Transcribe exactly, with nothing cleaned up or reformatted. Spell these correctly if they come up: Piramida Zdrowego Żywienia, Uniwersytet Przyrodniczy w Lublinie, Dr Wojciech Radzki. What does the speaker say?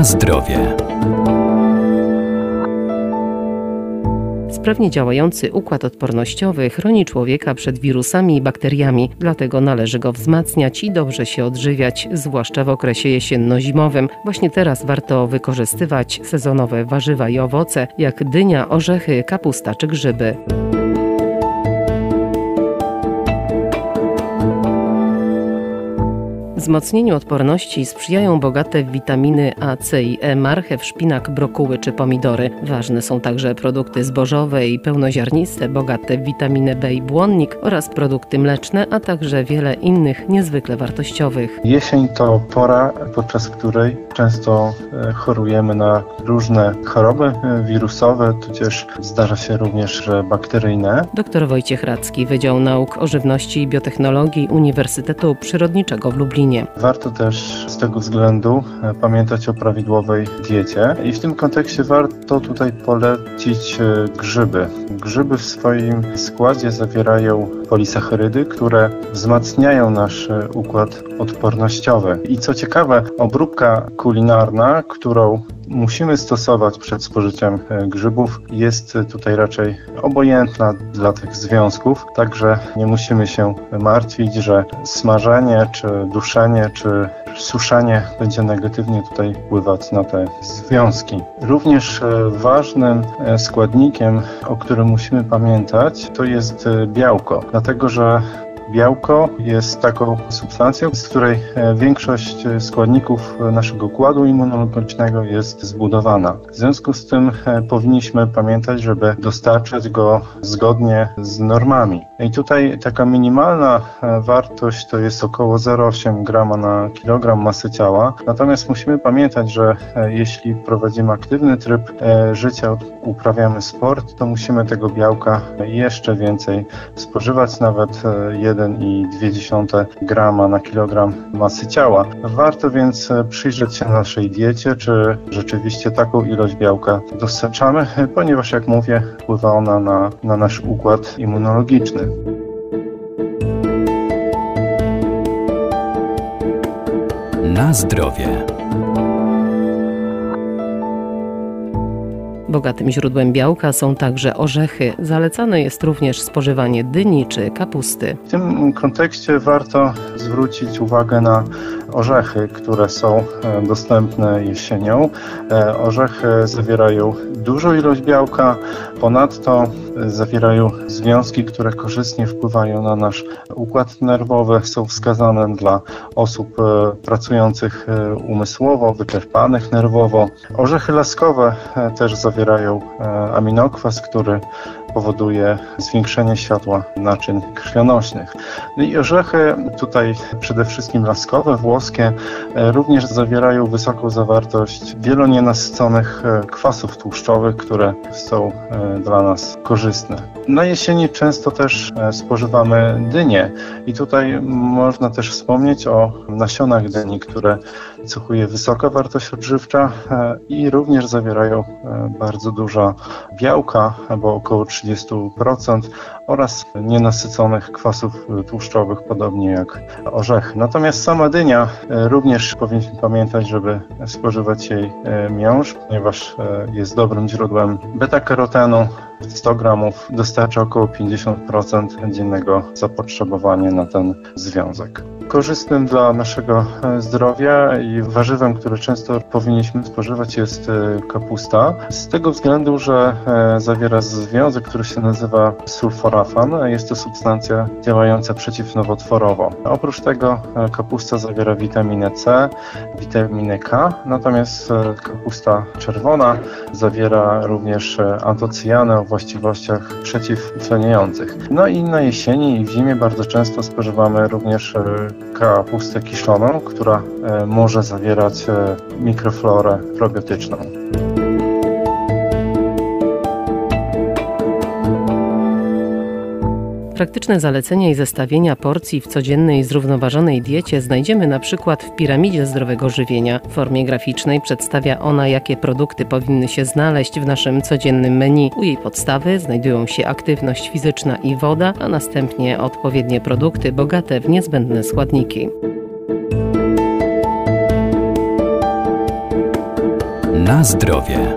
Na zdrowie. Sprawnie działający układ odpornościowy chroni człowieka przed wirusami i bakteriami, dlatego należy go wzmacniać i dobrze się odżywiać, zwłaszcza w okresie jesienno-zimowym. Właśnie teraz warto wykorzystywać sezonowe warzywa i owoce, jak dynia, orzechy, kapusta czy grzyby. Wzmocnieniu odporności sprzyjają bogate w witaminy A, C i E marchew, szpinak, brokuły czy pomidory. Ważne są także produkty zbożowe i pełnoziarniste, bogate w witaminę B i błonnik oraz produkty mleczne, a także wiele innych niezwykle wartościowych. Jesień to pora, podczas której często chorujemy na różne choroby wirusowe, tudzież zdarza się również, że bakteryjne. Dr Wojciech Radzki, Wydział Nauk o Żywności i Biotechnologii Uniwersytetu Przyrodniczego w Lublinie. Warto też z tego względu pamiętać o prawidłowej diecie i w tym kontekście warto tutaj polecić grzyby. Grzyby w swoim składzie zawierają polisacharydy, które wzmacniają nasz układ odpornościowy. I co ciekawe, obróbka kulinarna, którą musimy stosować przed spożyciem grzybów, jest tutaj raczej obojętna dla tych związków, także nie musimy się martwić, że smażenie, czy duszenie, czy suszenie będzie negatywnie tutaj wpływać na te związki. Również ważnym składnikiem, o którym musimy pamiętać, to jest białko, dlatego że białko jest taką substancją, z której większość składników naszego układu immunologicznego jest zbudowana. W związku z tym powinniśmy pamiętać, żeby dostarczać go zgodnie z normami. I tutaj taka minimalna wartość to jest około zero przecinek osiem grama na kilogram masy ciała. Natomiast musimy pamiętać, że jeśli prowadzimy aktywny tryb życia, uprawiamy sport, to musimy tego białka jeszcze więcej spożywać, nawet jeden przecinek dwa grama na kilogram masy ciała. Warto więc przyjrzeć się naszej diecie, czy rzeczywiście taką ilość białka dostarczamy, ponieważ jak mówię, wpływa ona na, na nasz układ immunologiczny. Na zdrowie. Bogatym źródłem białka są także orzechy. Zalecane jest również spożywanie dyni czy kapusty. W tym kontekście warto zwrócić uwagę na orzechy, które są dostępne jesienią. Orzechy zawierają dużą ilość białka, ponadto zawierają związki, które korzystnie wpływają na nasz układ nerwowy. Są wskazane dla osób pracujących umysłowo, wyczerpanych nerwowo. Orzechy laskowe też zawierają aminokwas, który powoduje zwiększenie światła naczyń krwionośnych. I orzechy, tutaj przede wszystkim laskowe, włoskie, również zawierają wysoką zawartość wielonienasyconych kwasów tłuszczowych, które są dla nas korzystne. Na jesieni często też spożywamy dynię i tutaj można też wspomnieć o nasionach dyni, które cechuje wysoka wartość odżywcza i również zawierają bardzo dużo białka, bo około trzydzieści procent, oraz nienasyconych kwasów tłuszczowych, podobnie jak orzechy. Natomiast sama dynia, również powinniśmy pamiętać, żeby spożywać jej miąższ, ponieważ jest dobrym źródłem beta-karotenu. sto gramów dostarcza około pięćdziesiąt procent dziennego zapotrzebowania na ten związek. Korzystnym dla naszego zdrowia i warzywem, które często powinniśmy spożywać, jest kapusta. Z tego względu, że zawiera związek, który się nazywa sulforafan. Jest to substancja działająca przeciwnowotworowo. Oprócz tego kapusta zawiera witaminę C, witaminę K, natomiast kapusta czerwona zawiera również antocyjanę o właściwościach przeciwtleniających. No i na jesieni i w zimie bardzo często spożywamy również kapustę kiszoną, która może zawierać mikroflorę probiotyczną. Praktyczne zalecenia i zestawienia porcji w codziennej zrównoważonej diecie znajdziemy na przykład w Piramidzie Zdrowego Żywienia. W formie graficznej przedstawia ona, jakie produkty powinny się znaleźć w naszym codziennym menu. U jej podstawy znajdują się aktywność fizyczna i woda, a następnie odpowiednie produkty bogate w niezbędne składniki. Na zdrowie.